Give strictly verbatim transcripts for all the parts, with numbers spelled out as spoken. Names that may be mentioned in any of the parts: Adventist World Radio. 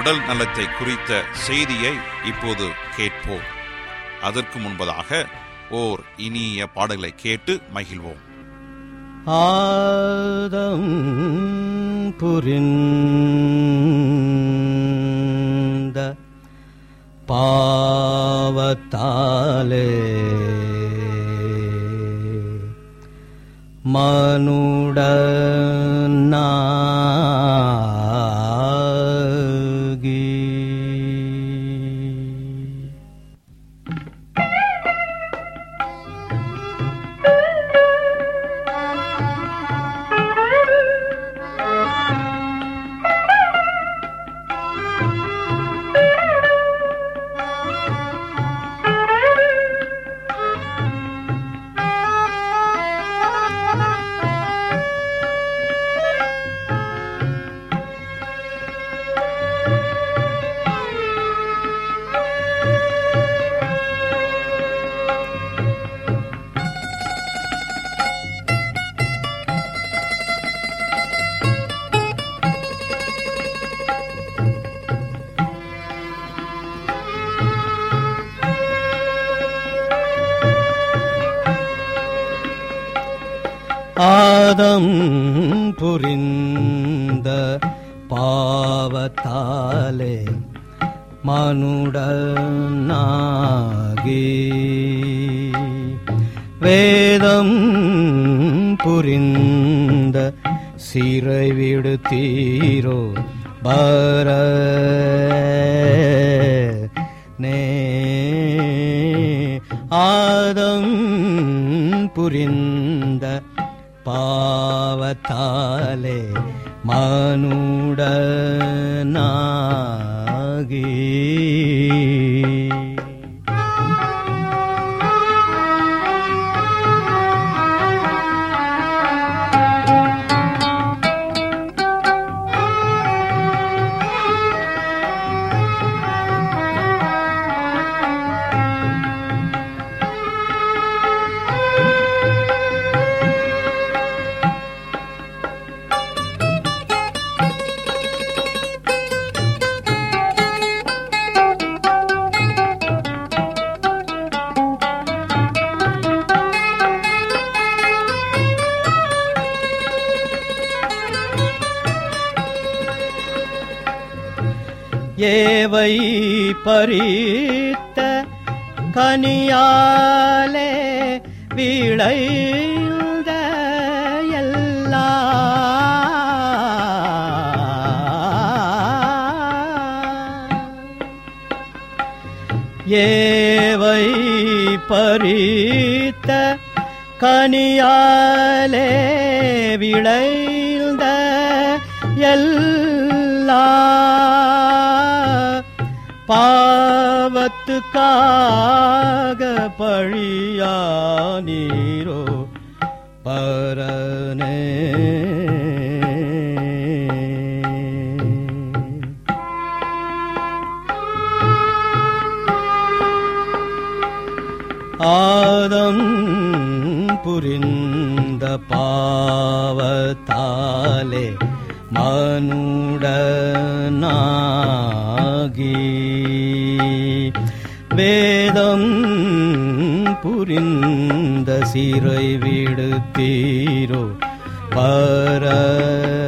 உடல் நலத்தை குறித்த செய்தியை இப்போது கேட்போம். அதற்கு முன்பதாக ஓர் இனிய பாடலை கேட்டு மகிழ்வோம். ஆதம் புரிந்த பாவத்தாலே மனுடனாகி ஆதம் புரிந்த பாவத்தாலே மனுடனாகி வேதம் புரிந்த சிறை விடுத்தீரோ பரனே. ஆதம் புரிந்த பாவத்தாலே மனுடனாகி ஏவை பறித்த கனியாலே விளைந்த எல்லா ஏவை பறித்த கனியாலே விளைந்த எல்லா பாவத்துக்காக பழியானீரோ பரனே. ஆதம் புரிந்த பாவத்தாலே மனுடனாகி வேதம் புரிந்த சிறை விடுத்தீரோ பரனே.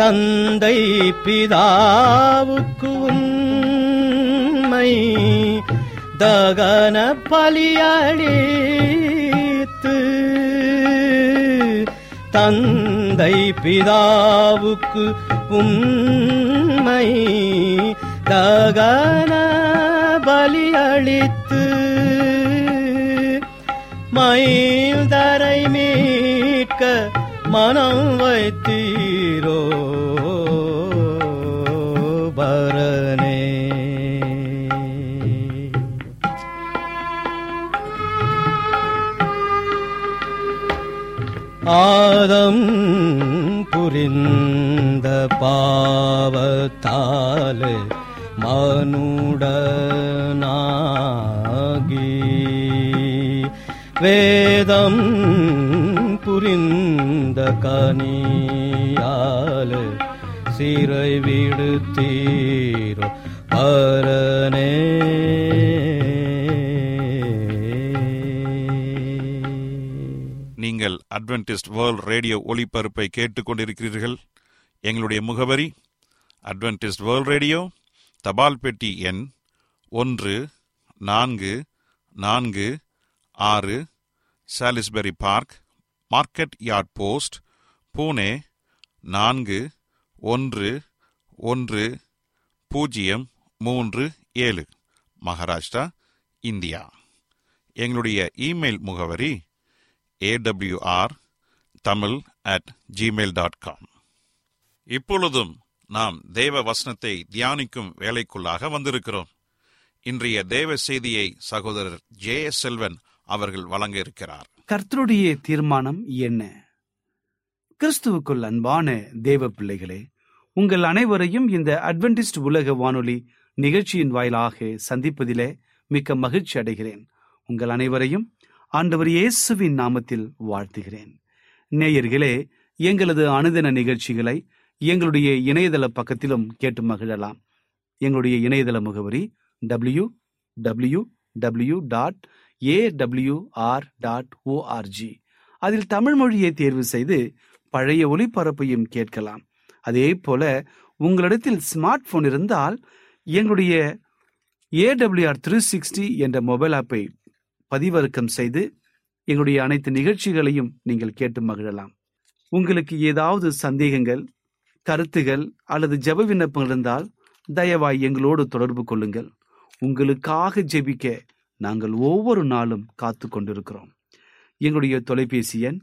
தந்தை பிதாவுக்கு உண்மை தகன பலியளித்து, தந்தை பிதாவுக்கு உண்மை தகன பலியளித்து, மயில்தரை மீட்க மனம் வைத்தீரோ பரனே. ஆதம் புரிந்த பாவத்தாலே மனுடனாகி, வேதம் புரிந்த கனியால் சிறை விடுத்தீரோ பரனே. நீங்கள் அட்வென்டிஸ்ட் வேர்ல்ட் ரேடியோ ஒலிபரப்பை கேட்டுக்கொண்டிருக்கிறீர்கள். எங்களுடைய முகவரி அட்வென்டிஸ்ட் வேர்ல்ட் ரேடியோ, தபால் பெட்டி எண் ஒன்று நான்கு நான்கு ஆறு, Salisbury park, market yard post, Pune நான்கு ஒன்று ஒன்று பூஜ்ஜியம் மூன்று ஏழு, மகாராஷ்டிரா, இந்தியா. எங்களுடைய இமெயில் முகவரி AWR Tamil at Gmail dot com. இப்பொழுதும் நாம் தேவ வசனத்தை தியானிக்கும் வேலைக்குள்ளாக வந்திருக்கிறோம். இன்றைய தேவ செய்தியை சகோதரர் ஜே செல்வன் அவர்கள் வழங்க இருக்கிறார். கர்த்தருடைய தீர்மானம் என்ன? கிறிஸ்துவுக்குள் அன்பான தேவ பிள்ளைகளே, உங்கள் அனைவரையும் இந்த அட்வென்டிஸ்ட் உலக வானொலி நிகழ்ச்சியின் வாயிலாக சந்திப்பதிலே மிக்க மகிழ்ச்சி அடைகிறேன். உங்கள் அனைவரையும் ஆண்டவர் இயேசுவின் நாமத்தில் வாழ்த்துகிறேன். நேயர்களே, எங்களது அனுதின நிகழ்ச்சிகளை எங்களுடைய இணையதள பக்கத்திலும் கேட்டு மகிழலாம். எங்களுடைய இணையதள முகவரி W W W dot A WR dot ORG. அதில் தமிழ் மொழியை தேர்வு செய்து பழைய ஒளிபரப்பையும் கேட்கலாம். அதே போல உங்களிடத்தில் ஸ்மார்ட் போன் இருந்தால் எங்களுடைய ஏடபிள்யூஆர் த்ரீ சிக்ஸ்டி என்ற மொபைல் ஆப்பை பதிவிறக்கம் செய்து எங்களுடைய அனைத்து நிகழ்ச்சிகளையும் நீங்கள் கேட்டு மகிழலாம். உங்களுக்கு ஏதாவது சந்தேகங்கள், கருத்துகள் அல்லது ஜெப விண்ணப்பம் இருந்தால் தயவாய் எங்களோடு தொடர்பு கொள்ளுங்கள். உங்களுக்காக ஜெபிக்க நாங்கள் ஒவ்வொரு நாளும் காத்து கொண்டிருக்கிறோம். எங்களுடைய தொலைபேசி எண்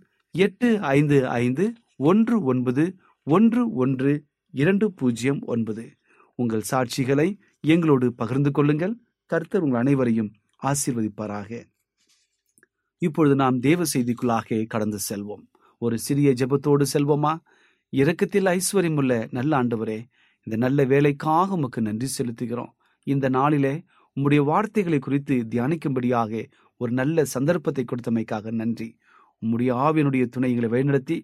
எட்டு ஐந்து ஐந்து ஒன்று ஒன்பது ஒன்று ஒன்று இரண்டு பூஜ்ஜியம் ஒன்பது. உங்கள் சாட்சிகளை எங்களோடு பகிர்ந்து கொள்ளுங்கள். கர்த்தர் உங்கள் அனைவரையும் ஆசீர்வதிப்பாராக. இப்பொழுது நாம் தேவ செய்திக்குள்ளாக கடந்து செல்வோம். ஒரு சிறிய ஜெபத்தோடு செல்வோமா? இரக்கத்தில் ஐஸ்வர்யமுள்ள நல்ல ஆண்டவரே, இந்த நல்ல வேலைக்காக உமக்கு நன்றி செலுத்துகிறோம். இந்த நாளிலே உம்முடைய வார்த்தைகளை குறித்து தியானிக்கும்படியாக ஒரு நல்ல சந்தர்ப்பத்தை கொடுத்தமைக்காக நன்றி. உம்முடைய ஆவியினுடைய துணைகளை வழிநடத்தி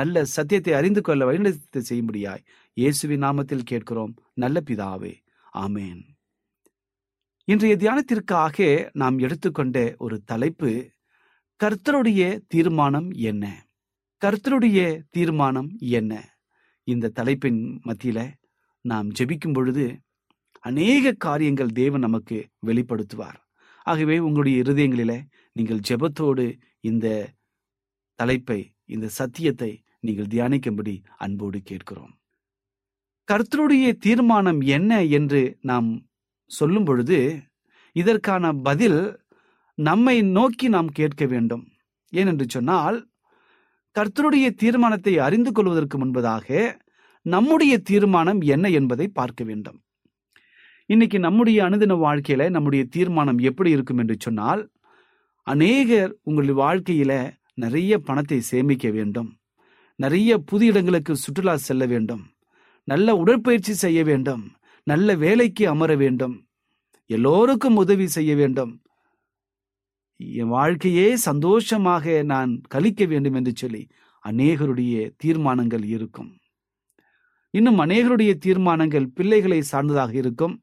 நல்ல சத்தியத்தை அறிந்து கொள்ள வழிநடத்தி செய்யும்படியாய் இயேசுவின் நாமத்தில் கேட்கிறோம் நல்ல பிதாவே, ஆமேன். இன்றைய தியானத்திற்காக நாம் எடுத்துக்கொண்ட ஒரு தலைப்பு கர்த்தருடைய தீர்மானம் என்ன? கர்த்தருடைய தீர்மானம் என்ன? இந்த தலைப்பின் மத்தியில நாம் ஜெபிக்கும் பொழுது அநேக காரியங்கள் தேவன் நமக்கு வெளிப்படுத்துவார். ஆகவே உங்களுடைய இருதயங்களிலே நீங்கள் ஜெபத்தோடு இந்த தலைப்பை, இந்த சத்தியத்தை நீங்கள் தியானிக்கும்படி அன்போடு கேட்கிறோம். கர்த்தருடைய தீர்மானம் என்ன என்று நாம் சொல்லும் பொழுது இதற்கான பதில் நம்மை நோக்கி நாம் கேட்க வேண்டும். ஏனென்று சொன்னால், கர்த்தருடைய தீர்மானத்தை அறிந்து கொள்வதற்கு முன்பதாக நம்முடைய தீர்மானம் என்ன என்பதை பார்க்க வேண்டும். இன்னைக்கு நம்முடைய அனுதின வாழ்க்கையில நம்முடைய தீர்மானம் எப்படி இருக்கும் என்று சொன்னால், அநேகர் உங்களுடைய வாழ்க்கையில நிறைய பணத்தை சேமிக்க வேண்டும், நிறைய புது இடங்களுக்கு சுற்றுலா செல்ல வேண்டும், நல்ல உடற்பயிற்சி செய்ய வேண்டும், நல்ல வேலைக்கு அமர வேண்டும், எல்லோருக்கும் உதவி செய்ய வேண்டும், என் வாழ்க்கையே சந்தோஷமாக நான் கழிக்க வேண்டும் என்று சொல்லி அநேகருடைய தீர்மானங்கள் இருக்கும். இன்னும் அநேகருடைய தீர்மானங்கள் பிள்ளைகளை சார்ந்ததாக இருக்கும்,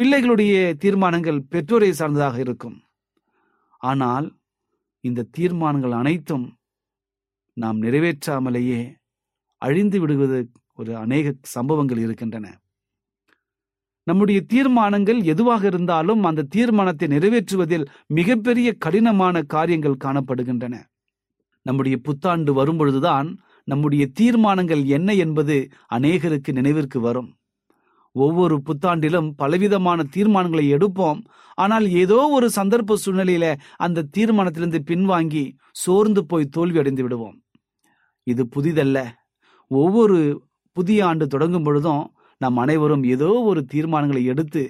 பிள்ளைகளுடைய தீர்மானங்கள் பெற்றோரை சார்ந்ததாக இருக்கும். ஆனால் இந்த தீர்மானங்கள் அனைத்தும் நாம் நிறைவேற்றாமலேயே அழிந்து விடுவது ஒரு அநேக சம்பவங்கள் இருக்கின்றன. நம்முடைய தீர்மானங்கள் எதுவாக இருந்தாலும் அந்த தீர்மானத்தை நிறைவேற்றுவதில் மிகப்பெரிய கடினமான காரியங்கள் காணப்படுகின்றன. நம்முடைய புத்தாண்டு வரும்பொழுதுதான் நம்முடைய தீர்மானங்கள் என்ன என்பது அநேகருக்கு நினைவிற்கு வரும். ஒவ்வொரு புத்தாண்டிலும் பலவிதமான தீர்மானங்களை எடுப்போம். ஆனால் ஏதோ ஒரு சந்தர்ப்ப சூழ்நிலையில அந்த தீர்மானத்திலிருந்து பின்வாங்கி சோர்ந்து போய் தோல்வி அடைந்து விடுவோம். இது புதிதல்ல. ஒவ்வொரு புதிய ஆண்டு தொடங்கும் பொழுதும் நாம் அனைவரும் ஏதோ ஒரு தீர்மானங்களை எடுத்து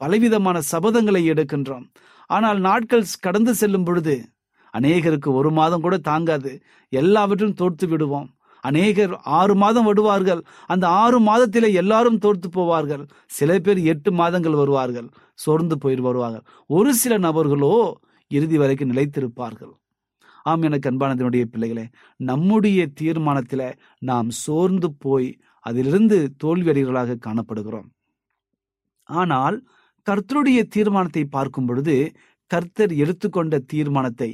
பலவிதமான சபதங்களை எடுக்கின்றோம். ஆனால் நாட்கள் கடந்து செல்லும் பொழுது அநேகருக்கு ஒரு மாதம் கூட தாங்காது, எல்லாவற்றும் தோற்று விடுவோம். அநேகர் ஆறு மாதம் வருவார்கள், அந்த ஆறு மாதத்திலே எல்லாரும் தோற்று போவார்கள். சில பேர் எட்டு மாதங்கள் வருவார்கள், சோர்ந்து போயிட்டு வருவார்கள். ஒரு சில நபர்களோ இறுதி வரைக்கும் நிலைத்திருப்பார்கள். ஆம், எனக்கு அன்பானதனுடைய பிள்ளைகளே, நம்முடைய தீர்மானத்தில் நாம் சோர்ந்து போய் அதிலிருந்து தோல்வியடைகளாக காணப்படுகிறோம். ஆனால் கர்த்தருடைய தீர்மானத்தை பார்க்கும் பொழுது கர்த்தர் எடுத்துக்கொண்ட தீர்மானத்தை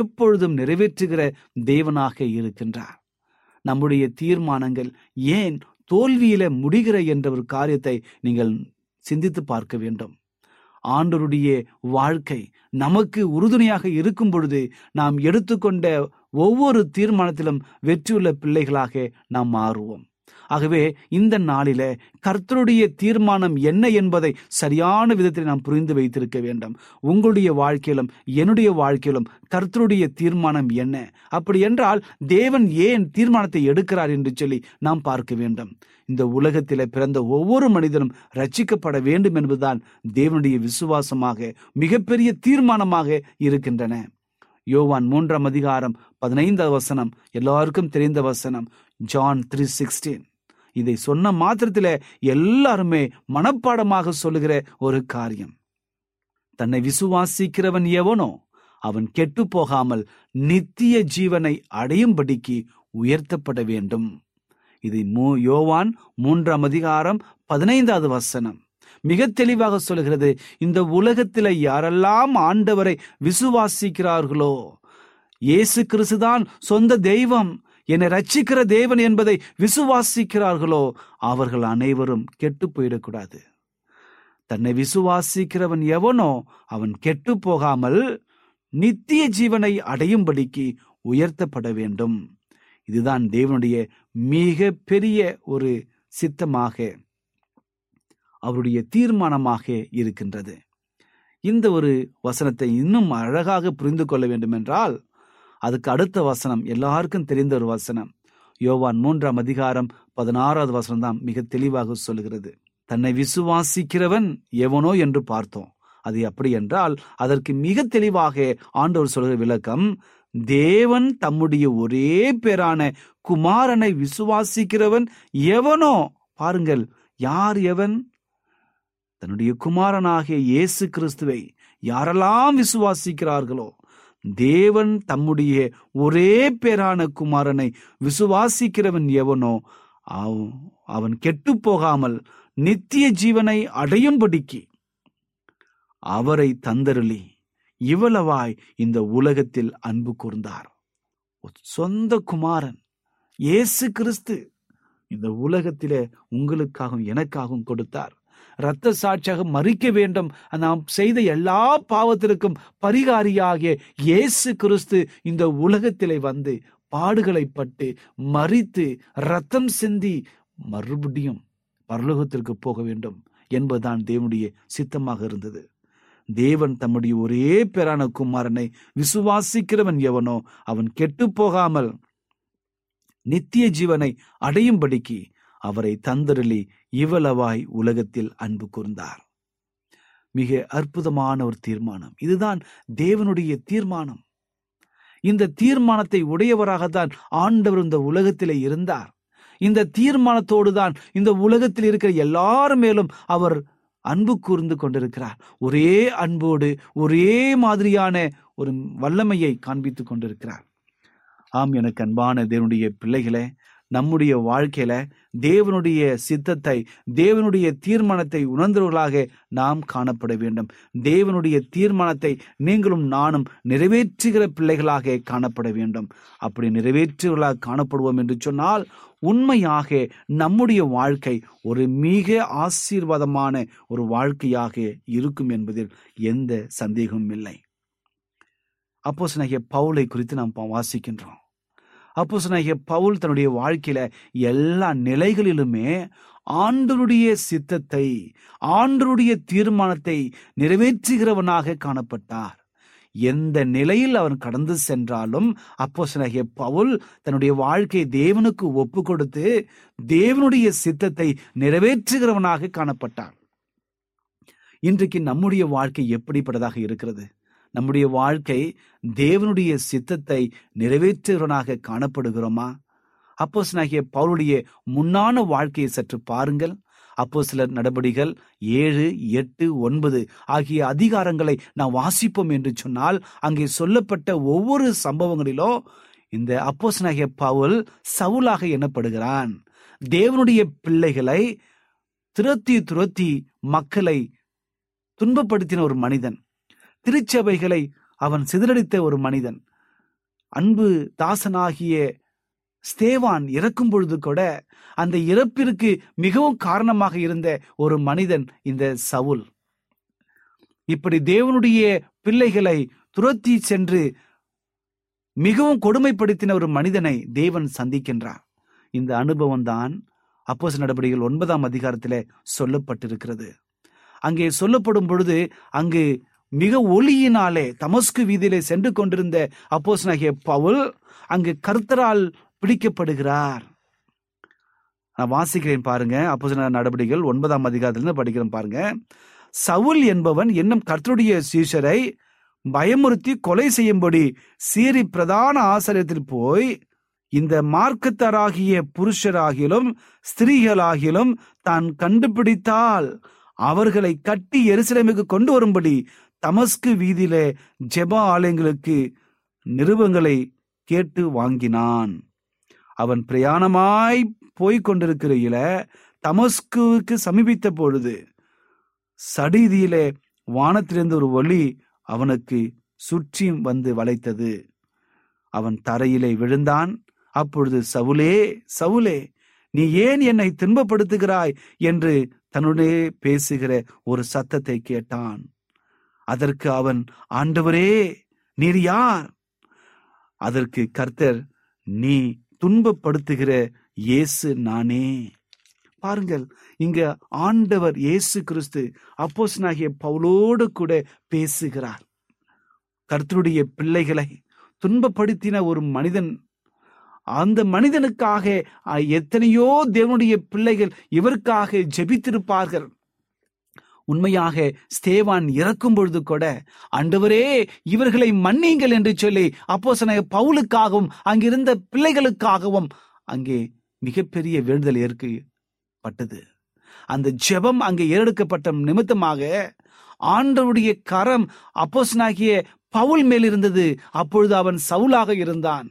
எப்பொழுதும் நிறைவேற்றுகிற தேவனாக இருக்கின்றார். நம்முடைய தீர்மானங்கள் ஏன் தோல்வியில முடிகிற என்ற ஒரு காரியத்தை நீங்கள் சிந்தித்து பார்க்க வேண்டும். ஆண்டவருடைய வாழ்க்கை நமக்கு உறுதுணையாக இருக்கும் பொழுது நாம் எடுத்துக்கொண்ட ஒவ்வொரு தீர்மானத்திலும் வெற்றியுள்ள பிள்ளைகளாக நாம் மாறுவோம். ஆகவே இந்த நாளில கர்த்தருடைய தீர்மானம் என்ன என்பதை சரியான விதத்தில் நாம் புரிந்து வைத்திருக்க வேண்டும். உங்களுடைய வாழ்க்கையிலும் என்னுடைய வாழ்க்கையிலும் கர்த்தருடைய தீர்மானம் என்ன, அப்படி என்றால் தேவன் ஏன் தீர்மானத்தை எடுக்கிறார் என்று சொல்லி நாம் பார்க்க வேண்டும். இந்த உலகத்தில பிறந்த ஒவ்வொரு மனிதனும் ரட்சிக்கப்பட வேண்டும் என்பதுதான் தேவனுடைய விசுவாசமாக மிகப்பெரிய தீர்மானமாக இருக்கின்றன. யோவான் மூன்றாம் அதிகாரம் பதினைந்தாவது வசனம் எல்லாருக்கும் தெரிந்த வசனம், ஜான் த்ரீ சிக்ஸ்டீன். இதை சொன்ன மாத்திரத்தில் எல்லாருமே மனப்பாடமாக சொல்லுகிற ஒரு காரியம். தன்னை விசுவாசிக்கிறவன் எவனோ அவன் கெட்டு போகாமல் நித்திய ஜீவனை அடையும்படிக்கு உயர்த்தப்பட வேண்டும். இது மூ யோவான் மூன்றாம் அதிகாரம் பதினைந்தாவது வசனம் மிக தெளிவாக சொல்கிறது. இந்த உலகத்தில் யாரெல்லாம் ஆண்டவரை விசுவாசிக்கிறார்களோ, இயேசு கிறிஸ்துதான் சொந்த தெய்வம், என்னை ரட்சிக்கிற தேவன் என்பதை விசுவாசிக்கிறார்களோ, அவர்கள் அனைவரும் கெட்டு போயிடக்கூடாது. தன்னை விசுவாசிக்கிறவன் எவனோ அவன் கெட்டு போகாமல் நித்திய ஜீவனை அடையும்படிக்கு உயர்த்தப்பட வேண்டும். இதுதான் தேவனுடைய மிக பெரிய ஒரு சித்தமாக, அவருடைய தீர்மானமாக இருக்கின்றது. இந்த ஒரு வசனத்தை இன்னும் அழகாக புரிந்து கொள்ள வேண்டும் என்றால் அதுக்கு அடுத்த வசனம் எல்லாருக்கும் தெரிந்த ஒரு வசனம், யோவான் மூன்றாம் அதிகாரம் பதினாறாவது வசனம் தான் மிக தெளிவாக சொல்கிறது. தன்னை விசுவாசிக்கிறவன் எவனோ என்று பார்த்தோம். அது எப்படி என்றால் அதற்கு மிக தெளிவாக ஆண்டவர் சொல்கிற விளக்கம், தேவன் தம்முடைய ஒரே பேரான குமாரனை விசுவாசிக்கிறவன் எவனோ, பாருங்கள், யார் எவன், தன்னுடைய குமாரனாகிய இயேசு கிறிஸ்துவை யாரெல்லாம் விசுவாசிக்கிறார்களோ, தேவன் தம்முடைய ஒரே பேரான குமாரனை விசுவாசிக்கிறவன் எவனோ அவன் கெட்டு போகாமல் நித்திய ஜீவனை அடையும்படிக்கு அவரை தந்தருளி இவ்வளவாய் இந்த உலகத்தில் அன்பு கூர்ந்தார். சொந்த குமாரன் இயேசு கிறிஸ்து இந்த உலகத்திலே உங்களுக்காகவும் எனக்காகவும் கொடுத்தார். இரத்த சாட்சியாக மறிக்க வேண்டும், நாம் செய்த எல்லா பாவத்திற்கும் பரிகாரியாகிய இயேசு கிறிஸ்து இந்த உலகத்திலே வந்து பாடுகளை பட்டு மறித்து இரத்தம் சிந்தி மறுபடியும் பரலோகத்திற்கு போக வேண்டும் என்பதுதான் தேவனுடைய சித்தமாக இருந்தது. தேவன் தம்முடைய ஒரே பேரான குமாரனை விசுவாசிக்கிறவன் எவனோ அவன் கெட்டு போகாமல் நித்திய ஜீவனை அடையும்படிக்கு அவரை தந்தருளி இவ்வளவாய் உலகத்தில் அன்பு கூர்ந்தார். மிக அற்புதமான ஒரு தீர்மானம். இதுதான் தேவனுடைய தீர்மானம். இந்த தீர்மானத்தை உடையவராகத்தான் ஆண்டவர் இந்த உலகத்திலே இருந்தார். இந்த தீர்மானத்தோடு தான் இந்த உலகத்தில் இருக்கிற எல்லார் மேலும் அவர் அன்பு கூர்ந்து கொண்டிருக்கிறார். ஒரே அன்போடு ஒரே மாதிரியான ஒரு வல்லமையை காண்பித்து கொண்டிருக்கிறார். ஆம், எனக்கு அன்பான தேவனுடைய பிள்ளைகளே, நம்முடைய வாழ்க்கையில தேவனுடைய சித்தத்தை, தேவனுடைய தீர்மானத்தை உணர்ந்தவர்களாக நாம் காணப்பட வேண்டும். தேவனுடைய தீர்மானத்தை நீங்களும் நானும் நிறைவேற்றுகிற பிள்ளைகளாக காணப்பட வேண்டும். அப்படி நிறைவேற்றுகளாக காணப்படுவோம் என்று சொன்னால் உண்மையாக நம்முடைய வாழ்க்கை ஒரு மிக ஆசீர்வாதமான ஒரு வாழ்க்கையாக இருக்கும் என்பதில் எந்த சந்தேகமும் இல்லை. அப்போஸ்தலனாகிய பவுலை குறித்து நாம் வாசிக்கின்றோம். அப்போஸ்தலனாகிய பவுல் தன்னுடைய வாழ்க்கையில எல்லா நிலைகளிலுமே ஆண்டவருடைய சித்தத்தை, ஆண்டவருடைய தீர்மானத்தை நிறைவேற்றுகிறவனாக காணப்பட்டார். எந்த நிலையில் அவன் கடந்து சென்றாலும் அப்போஸ்தலனாகிய பவுல் தன்னுடைய வாழ்க்கையை தேவனுக்கு ஒப்பு கொடுத்து தேவனுடைய சித்தத்தை நிறைவேற்றுகிறவனாக காணப்பட்டான். இன்றைக்கு நம்முடைய வாழ்க்கை எப்படிப்பட்டதாக இருக்கிறது? நம்முடைய வாழ்க்கை தேவனுடைய சித்தத்தை நிறைவேற்றுகிறவனாக காணப்படுகிறோமா? அப்போஸ்தலனாகிய பவுலுடைய முன்னான வாழ்க்கையை சற்று பாருங்கள். அப்போஸ்தலர் நடபடிகள் ஏழு, எட்டு, ஒன்பது ஆகிய அதிகாரங்களை நாம் வாசிப்போம் என்று சொன்னால் அங்கே சொல்லப்பட்ட ஒவ்வொரு சம்பவங்களிலோ இந்த அப்போஸ்தலனாகிய பவுல் சவுலாக எண்ணப்படுகிறான். தேவனுடைய பிள்ளைகளை துரத்தி துரத்தி மக்களை துன்பப்படுத்தின ஒரு மனிதன், திருச்சபைகளை அவன் சிதறடித்த ஒரு மனிதன். அன்பு தாசனாகிய ஸ்தேவான் இறக்கும் பொழுது கூட அந்த இறப்பிற்கு மிகவும் காரணமாக இருந்த ஒரு மனிதன் இந்த சவுல். இப்படி தேவனுடைய பிள்ளைகளை துரத்தி சென்று மிகவும் கொடுமைப்படுத்தின ஒரு மனிதனை தேவன் சந்திக்கின்றார். இந்த அனுபவம் தான் அப்போஸ்தலர் நடபடிகள் ஒன்பதாம் அதிகாரத்திலே சொல்லப்பட்டிருக்கிறது. அங்கே சொல்லப்படும் பொழுது அங்கு மிக ஒளியினாலே தமஸ்கு வீதியிலே சென்று கொண்டிருந்த அப்போஸ்தலனாகிய பவுல் அங்கு கர்த்தரால் பிடிக்கப்படுகிறார். நான் வாசிக்கிறேன் பாருங்க. அப்போஸ்தலர் நடபடிகள் ஒன்பதாம் அதிகாரத்திலிருந்து படிக்கிறேன் பாருங்க. சவுல் என்பவன் என்னும் கர்த்தருடைய சீஷரை பயமுறுத்தி கொலை செய்யும்படி சீரி பிரதான ஆசாரியத்தில் போய் இந்த மார்க்கத்தாராகிய புருஷராகிலும் ஸ்திரீகளாகிலும் தான் கண்டுபிடித்தால் அவர்களை கட்டி எருசலேமுக்கு கொண்டு வரும்படி தமஸ்கு வீதியில ஜெப ஆலயங்களுக்கு நிருபங்களை கேட்டு வாங்கினான். அவன் பிரயாணமாய் போய்கொண்டிருக்கிற தமஸ்குவுக்கு சமீபித்த பொழுது சடிதியிலே வானத்திலிருந்து ஒரு ஒளி அவனுக்கு சுற்றி வந்து வளைத்தது. அவன் தரையிலே விழுந்தான். அப்பொழுது சவுலே, சவுலே, நீ ஏன் என்னை துன்பப்படுத்துகிறாய் என்று தன்னுடைய பேசுகிற ஒரு சத்தத்தை கேட்டான். அதற்கு அவன், ஆண்டவரே, நீர் யார்? அதற்கு கர்த்தர், நீ துன்பப்படுத்துகிற இயேசு நானே. பாருங்கள், இங்க ஆண்டவர் இயேசு கிறிஸ்து அப்போஸ்தலனாகிய பவுலோடு கூட பேசுகிறார். கர்த்தருடைய பிள்ளைகளை துன்பப்படுத்தின ஒரு மனிதன், அந்த மனிதனுக்காக எத்தனையோ தேவனுடைய பிள்ளைகள் இவருக்காக ஜெபித்திருப்பார்கள். உண்மையாக ஸ்தேவான் இறக்கும் பொழுது கூட ஆண்டவரே இவர்களை மன்னிங்கள் என்று சொல்லி அப்போஸ்தலனாகிய பவுலுக்காகவும் அங்கிருந்த பிள்ளைகளுக்காகவும் அங்கே மிகப்பெரிய வேண்டுதல் ஏற்கப்பட்டது. அந்த ஜெபம் அங்கே ஏறெடுக்கப்பட்ட நிமித்தமாக ஆண்டவருடைய கரம் அப்போஸ்தலனாகிய பவுல் மேல் இருந்தது. அப்பொழுது அவன் சவுலாக இருந்தான்.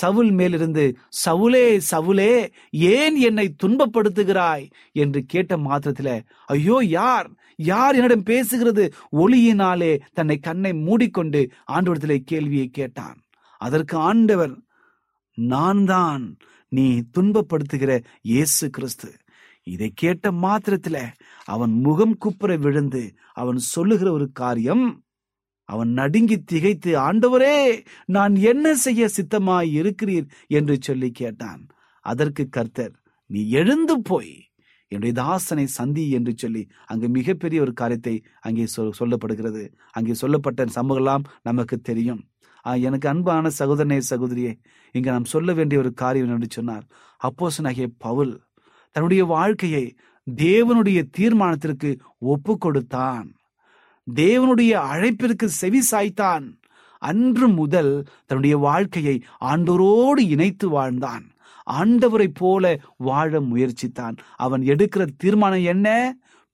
சவுல் மேலிருந்து, சவுலே, சவுலே, ஏன் என்னை துன்பப்படுத்துகிறாய் என்று கேட்ட மாத்திரத்துல, ஐயோ, யார் யார் என்னிடம் பேசுகிறது? ஒளியினாலே தன்னை கண்ணை மூடிக்கொண்டு ஆண்டவரிடத்திலே கேள்வியை கேட்டான். அதற்கு ஆண்டவர், நான் தான் நீ துன்பப்படுத்துகிற இயேசு கிறிஸ்து. இதை கேட்ட மாத்திரத்துல அவன் முகம் குப்புற விழுந்து அவன் சொல்லுகிற ஒரு காரியம், அவன் நடுங்கி திகைத்து, ஆண்டவரே, நான் என்ன செய்ய சித்தமாய் இருக்கிறீர் என்று சொல்லி கேட்டான். அதற்கு கர்த்தர், நீ எழுந்து போய் என்னுடைய தாசனை சந்தி என்று சொல்லி அங்கு மிகப்பெரிய ஒரு காரியத்தை அங்கே சொல்லப்படுகிறது. அங்கே சொல்லப்பட்ட சம்பவங்கள்லாம் நமக்கு தெரியும். எனக்கு அன்பான சகோதரனே, சகோதரியே, இங்கே நாம் சொல்ல வேண்டிய ஒரு காரியம் என்று சொன்னார். அப்போஸ்தலனாகிய பவுல் தன்னுடைய வாழ்க்கையை தேவனுடைய தீர்மானத்திற்கு ஒப்பு கொடுத்தான். தேவனுடைய அழைப்பிற்கு செவி சாய்த்தான். அன்று முதல் தன்னுடைய வாழ்க்கையை ஆண்டவரோடு இணைத்து வாழ்ந்தான். ஆண்டவரை போல வாழ முயற்சித்தான். அவன் எடுக்கிற தீர்மானம் என்ன?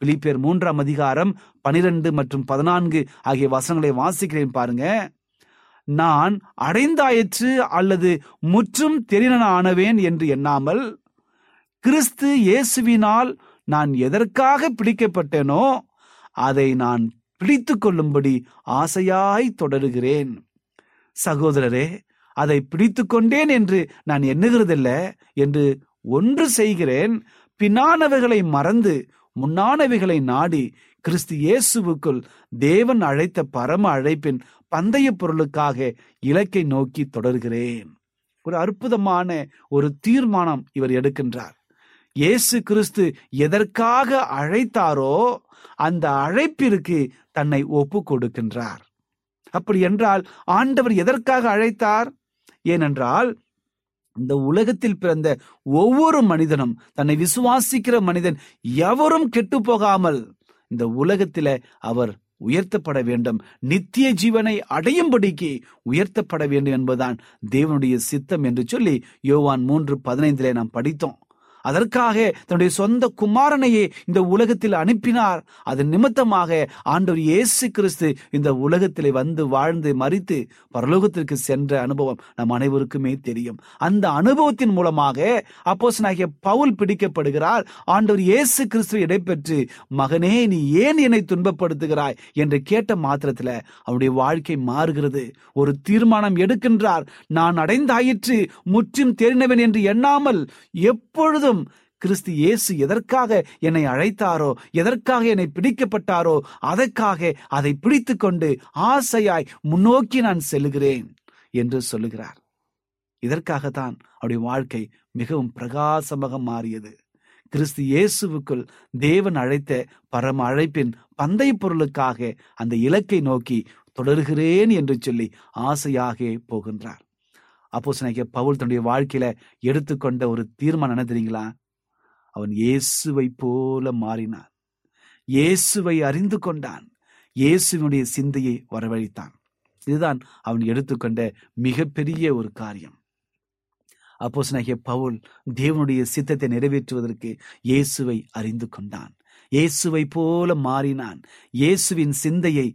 பிலிப்பியர் மூன்றாம் அதிகாரம் பனிரெண்டு மற்றும் பதினான்கு ஆகிய வசனங்களை வாசிக்கிறேன் பாருங்க. நான் அடைந்தாயிற்று அல்லது முற்றும் தெரியானவேன் என்று எண்ணாமல், கிறிஸ்து இயேசுவினால் நான் எதற்காக பிடிக்கப்பட்டேனோ அதை நான் பிடித்து கொள்ளும்படி ஆசையாய் தொடருகிறேன். சகோதரரே, அதை பிடித்து கொண்டேன் என்று நான் எண்ணுகிறதில்ல என்று ஒன்று செய்கிறேன். பின்னானவைகளை மறந்து முன்னானவைகளை நாடி கிறிஸ்து இயேசுவுக்குள் தேவன் அழைத்த பரம அழைப்பின் பந்தய பொருளுக்காக இலக்கை நோக்கி தொடர்கிறேன். ஒரு அற்புதமான ஒரு தீர்மானம் இவர் எடுக்கின்றார். இயேசு கிறிஸ்து எதற்காக அழைத்தாரோ அந்த அழைப்பிற்கு தன்னை ஒப்பு கொடுக்கின்றார். அப்படி என்றால் ஆண்டவர் எதற்காக அழைத்தார்? ஏனென்றால் இந்த உலகத்தில் பிறந்த ஒவ்வொரு மனிதனும், தன்னை விசுவாசிக்கிற மனிதன் எவரும் கெட்டு போகாமல் இந்த உலகத்தில அவர் உயர்த்தப்பட வேண்டும், நித்திய ஜீவனை அடையும்படிக்கு உயர்த்தப்பட வேண்டும் என்பதுதான் தேவனுடைய சித்தம் என்று சொல்லி யோவான் மூன்று பதினைந்திலே நாம் படித்தோம். அதற்காக தன்னுடைய சொந்த குமாரனையே இந்த உலகத்தில் அனுப்பினார். அதன் நிமித்தமாக ஆண்டவர் இயேசு கிறிஸ்து இந்த உலகத்திலே வந்து வாழ்ந்து மரித்து பரலோகத்திற்கு சென்ற அனுபவம் நம் அனைவருக்குமே தெரியும். அந்த அனுபவத்தின் மூலமாக அப்போஸ்தலனாகிய பவுல் பிடிக்கப்படுகிறார். ஆண்டவர் இயேசு கிறிஸ்துவை இடைப்பெற்று, மகனே நீ ஏன் என்னை துன்பப்படுத்துகிறாய் என்று கேட்ட மாத்திரத்தில் அவருடைய வாழ்க்கை மாறுகிறது. ஒரு தீர்மானம் எடுக்கின்றார். நான் அடைந்தாயிற்று, முற்றும் தெரிந்தவன் என்று எண்ணாமல் எப்பொழுது கிறிஸ்து இயேசு எதற்காக என்னை அழைத்தாரோ, எதற்காக என்னை பிடிக்கப்பட்டாரோ, அதற்காக அதை பிடித்து கொண்டு ஆசையாய் முன்னோக்கி நான் செல்கிறேன் என்று சொல்லுகிறார். இதற்காகத்தான் அவருடைய வாழ்க்கை மிகவும் பிரகாசமாக மாறியது. கிறிஸ்து இயேசுவுக்குள் தேவன் அழைத்த பரம அழைப்பின் பந்தய பொருளுக்காக அந்த இலக்கை நோக்கி தொடர்கிறேன் என்று சொல்லி ஆசையாக போகின்றார். அப்போஸ்தலனாகிய பவுல் தன்னுடைய வாழ்க்கையில எடுத்துக்கொண்ட ஒரு தீர்மானம் என்ன தெரியுங்களா? அவன் இயேசுவை போல மாறினான். இயேசுவை அறிந்து கொண்டான். இயேசுவினுடைய சிந்தையை வரவழைத்தான். இதுதான் அவன் எடுத்துக்கொண்ட மிகப்பெரிய ஒரு காரியம். அப்போஸ்தலனாகிய பவுல் தேவனுடைய சித்தத்தை நிறைவேற்றுவதற்கு இயேசுவை அறிந்து கொண்டான். இயேசுவை போல மாறினான். இயேசுவின் சிந்தையை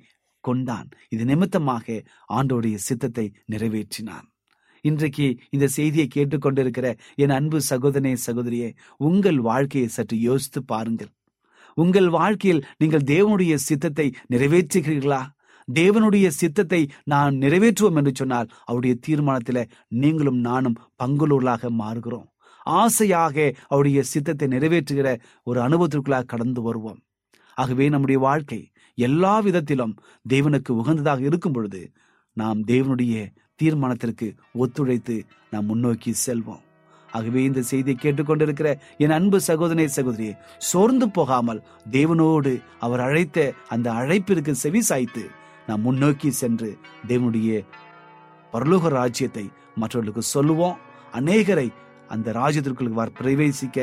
கொண்டான். இது நிமித்தமாக ஆண்டவருடைய சித்தத்தை நிறைவேற்றினான். இன்றைக்கு இந்த செய்தியை கேட்டுக்கொண்டிருக்கிற என் அன்பு சகோதரனே, சகோதரியே, உங்கள் வாழ்க்கையை சற்று யோசித்து பாருங்கள். உங்கள் வாழ்க்கையில் நீங்கள் தேவனுடைய சித்தத்தை நிறைவேற்றுகிறீர்களா? தேவனுடைய சித்தத்தை நான் நிறைவேற்றுவோம் என்று சொன்னால் அவருடைய தீர்மானத்தில் நீங்களும் நானும் பங்குள்ளவர்களாக மாறுகிறோம். ஆசையாக அவருடைய சித்தத்தை நிறைவேற்றுகிற ஒரு அனுபவத்திற்குள்ளாக கடந்து வருவோம். ஆகவே நம்முடைய வாழ்க்கை எல்லா விதத்திலும் தேவனுக்கு உகந்ததாக இருக்கும் பொழுது நாம் தேவனுடைய தீர்மானத்திற்கு ஒத்துழைத்து நாம் முன்னோக்கி செல்வோம். ஆகவே இந்த செய்தியை கேட்டுக்கொண்டிருக்கிற என் அன்பு சகோதரனே, சகோதரியே, சோர்ந்து போகாமல் தேவனோடு அவர் அழைத்த அந்த அழைப்பிற்கு செவி சாய்த்து நாம் முன்னோக்கி சென்று தேவனுடைய பரலோக ராஜ்யத்தை மற்றவர்களுக்கு சொல்லுவோம். அநேகரை அந்த ராஜ்யத்திற்குள் வார் பிரவேசிக்க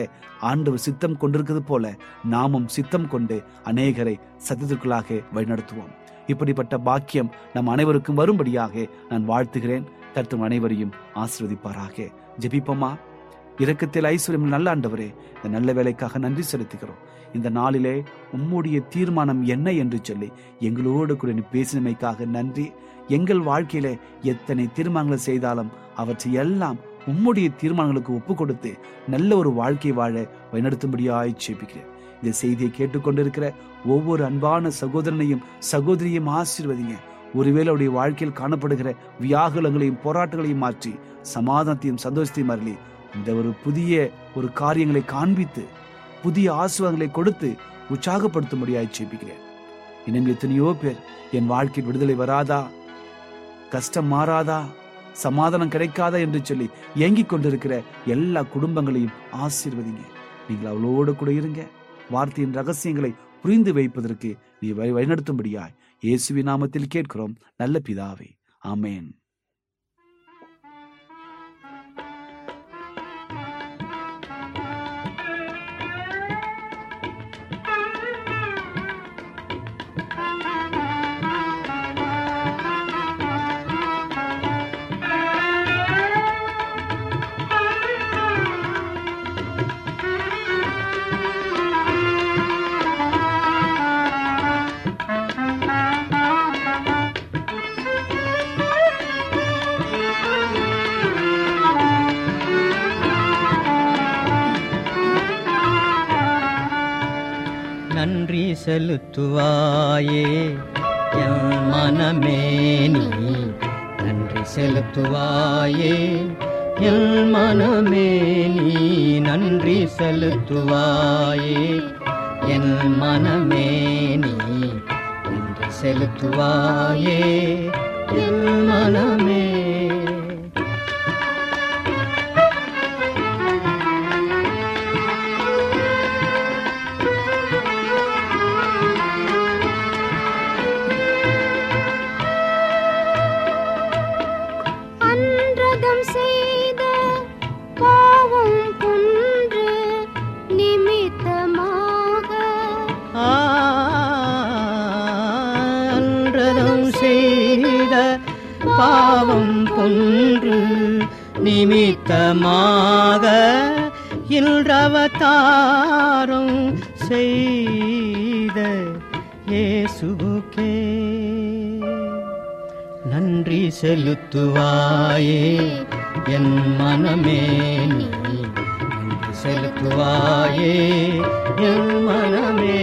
ஆண்டவர் சித்தம் கொண்டிருக்கிறது போல நாமும் சித்தம் கொண்டு அநேகரை சத்தியத்திற்குள்ளாக வழிநடத்துவோம். இப்படிப்பட்ட பாக்கியம் நம் அனைவருக்கும் வரும்படியாக நான் வாழ்த்துகிறேன். கர்த்தர் அனைவரையும் ஆசீர்வதிப்பாராக. ஜெபிப்போமா. இரக்கத்தில் ஐஸ்வர்யம் நல்ல ஆண்டவரே, இந்த நல்ல வேலைக்காக நன்றி செலுத்துகிறோம். இந்த நாளிலே உம்முடைய தீர்மானம் என்ன என்று சொல்லி எங்களோடு கூட பேசினமைக்காக நன்றி. எங்கள் வாழ்க்கையில எத்தனை தீர்மானங்களை செய்தாலும் அவற்றை எல்லாம் உம்முடைய தீர்மானங்களுக்கு ஒப்பு கொடுத்து நல்ல ஒரு வாழ்க்கை வாழ வழிநடத்தும்படியாய் ஜெபிக்கிறேன். இந்த செய்தியை கேட்டுக்கொண்டிருக்கிற ஒவ்வொரு அன்பான சகோதரனையும் சகோதரியையும் ஆசீர்வதிங்க. ஒருவேளை அவருடைய வாழ்க்கையில் காணப்படுகிற வியாகுலங்களையும் போராட்டங்களையும் மாற்றி சமாதானத்தையும் சந்தோஷத்தையும் அருளி இந்த ஒரு புதிய ஒரு காரியங்களை காண்பித்து புதிய ஆசீர்வாதங்களை கொடுத்து உற்சாகப்படுத்தும்படியாய் ஜெபிக்கிறேன். இன்னும் எத்தனையோ பேர் என் வாழ்க்கையில் விடுதலை வராதா, கஷ்டம் மாறாதா, சமாதானம் கிடைக்காதா என்று சொல்லி ஏங்கிக் கொண்டிருக்கிற எல்லா குடும்பங்களையும் ஆசீர்வதிங்க. நீங்கள் அவளோடு கூட இருங்க. வார்த்தையின் ரகசியங்களை புரிந்து வைப்பதற்கு நீ வழிநடத்தும்படியாய் இயேசுவின் நாமத்தில் கேட்கிறோம் நல்ல பிதாவே, ஆமென். செலுத்துவாயே, என் மனமே நீ நன்றி செலுத்துவாயே, என் மனமே நீ நன்றி செலுத்துவாயே, என் மனமே நீ நன்றி செலுத்துவாயே, என் மனமே. பாவம் பொன்று நிமித்தமாக இல்ரவதாரம் செய்த இயேசுவுக்கே நன்றி செலுத்துவாயே, என் மனமே நீ நன்றி செலுத்துவாயே, என் மனமே.